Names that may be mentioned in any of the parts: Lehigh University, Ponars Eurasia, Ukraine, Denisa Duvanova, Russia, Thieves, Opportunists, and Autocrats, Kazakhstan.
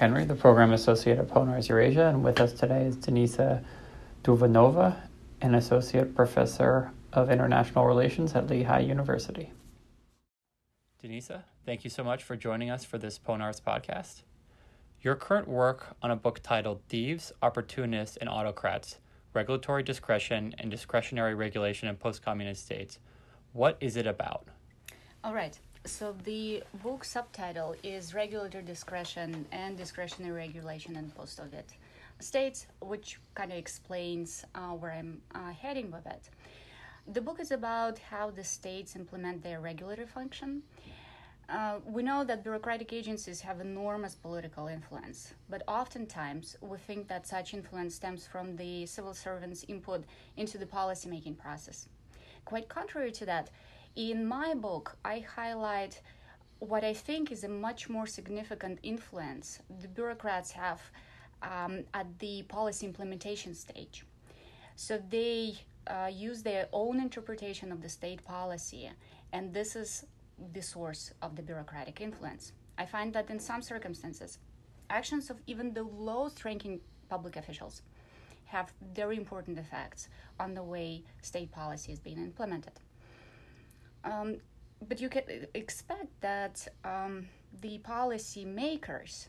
McHenry, the program associate at Ponars Eurasia, and with us today is Denisa Duvanova, an associate professor of international relations at Lehigh University. Denisa, thank you so much for joining us for this Ponars podcast. Your current work on a book titled Thieves, Opportunists, and Autocrats, Regulatory Discretion and Discretionary Regulation in Post-Communist States. What is it about? All right. So the book subtitle is Regulatory Discretion and Discretionary Regulation in Post-Soviet States, which kind of explains where I'm heading with it. The book is about how the states implement their regulatory function. We know that bureaucratic agencies have enormous political influence, but oftentimes we think that such influence stems from the civil servants' input into the policymaking process. Quite contrary to that, in my book, I highlight what I think is a much more significant influence the bureaucrats have at the policy implementation stage. So they use their own interpretation of the state policy, and this is the source of the bureaucratic influence. I find that in some circumstances, actions of even the lowest-ranking public officials have very important effects on the way state policy is being implemented. But you can expect that the policy makers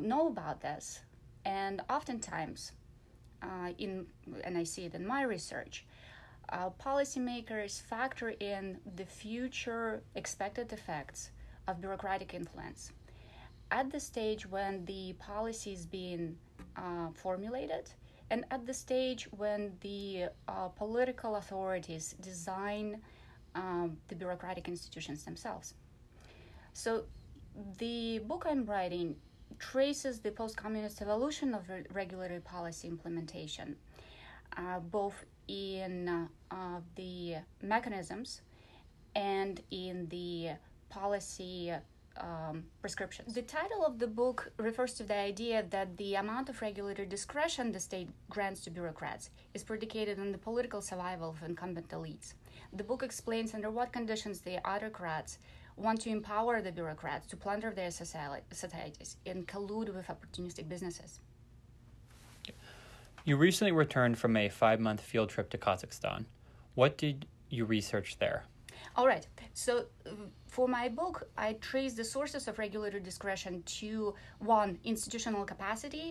know about this, and oftentimes, and I see it in my research, policymakers factor in the future expected effects of bureaucratic influence at the stage when the policy is being formulated, and at the stage when the political authorities design the bureaucratic institutions themselves. So the book I'm writing traces the post-communist evolution of regulatory policy implementation, both in the mechanisms and in the policy prescriptions. The title of the book refers to the idea that the amount of regulatory discretion the state grants to bureaucrats is predicated on the political survival of incumbent elites. The book explains under what conditions the autocrats want to empower the bureaucrats to plunder their societies and collude with opportunistic businesses. You recently returned from a 5-month field trip to Kazakhstan. What did you research there? All right. So for my book, I trace the sources of regulatory discretion to, one, institutional capacity,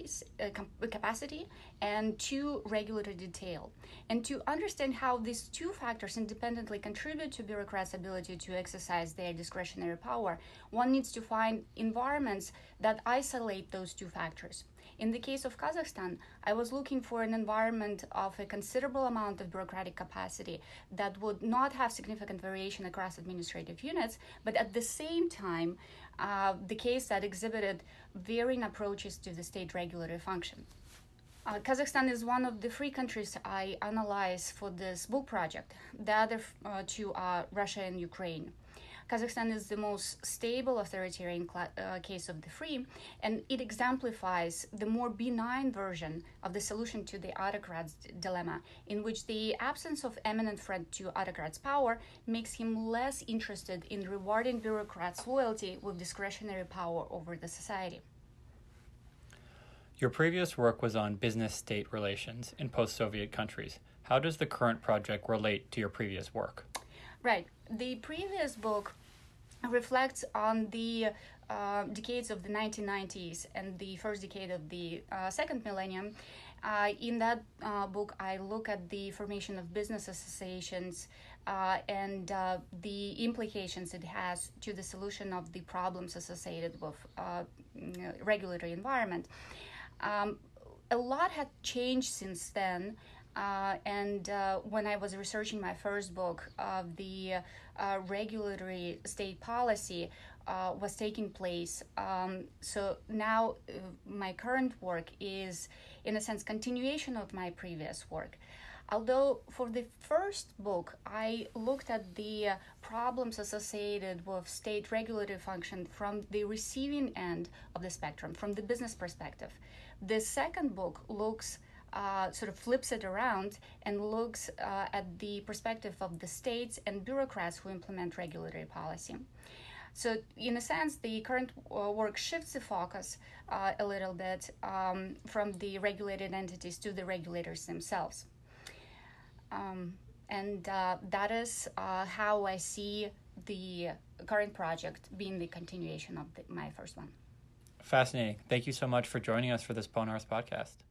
and two, regulatory detail. And to understand how these two factors independently contribute to bureaucrats' ability to exercise their discretionary power, one needs to find environments that isolate those two factors. In the case of Kazakhstan, I was looking for an environment of a considerable amount of bureaucratic capacity that would not have significant variation across administrative units, but at the same time, the case that exhibited varying approaches to the state regulatory function. Kazakhstan is one of the three countries I analyze for this book project. The other two are Russia and Ukraine. Kazakhstan is the most stable authoritarian case of the three, and it exemplifies the more benign version of the solution to the autocrat's dilemma, in which the absence of eminent threat to autocrat's power makes him less interested in rewarding bureaucrats' loyalty with discretionary power over the society. Your previous work was on business-state relations in post-Soviet countries. How does the current project relate to your previous work? Right. The previous book reflects on the decades of the 1990s and the first decade of the second millennium. In that book, I look at the formation of business associations and the implications it has to the solution of the problems associated with regulatory environment. A lot had changed since then. And when I was researching my first book, the regulatory state policy was taking place. So now my current work is, in a sense, continuation of my previous work. Although for the first book, I looked at the problems associated with state regulatory function from the receiving end of the spectrum, from the business perspective. The second book looks sort of flips it around and looks at the perspective of the states and bureaucrats who implement regulatory policy. So in a sense, the current work shifts the focus a little bit from the regulated entities to the regulators themselves. And that is how I see the current project being the continuation of my first one. Fascinating. Thank you so much for joining us for this Ponars podcast.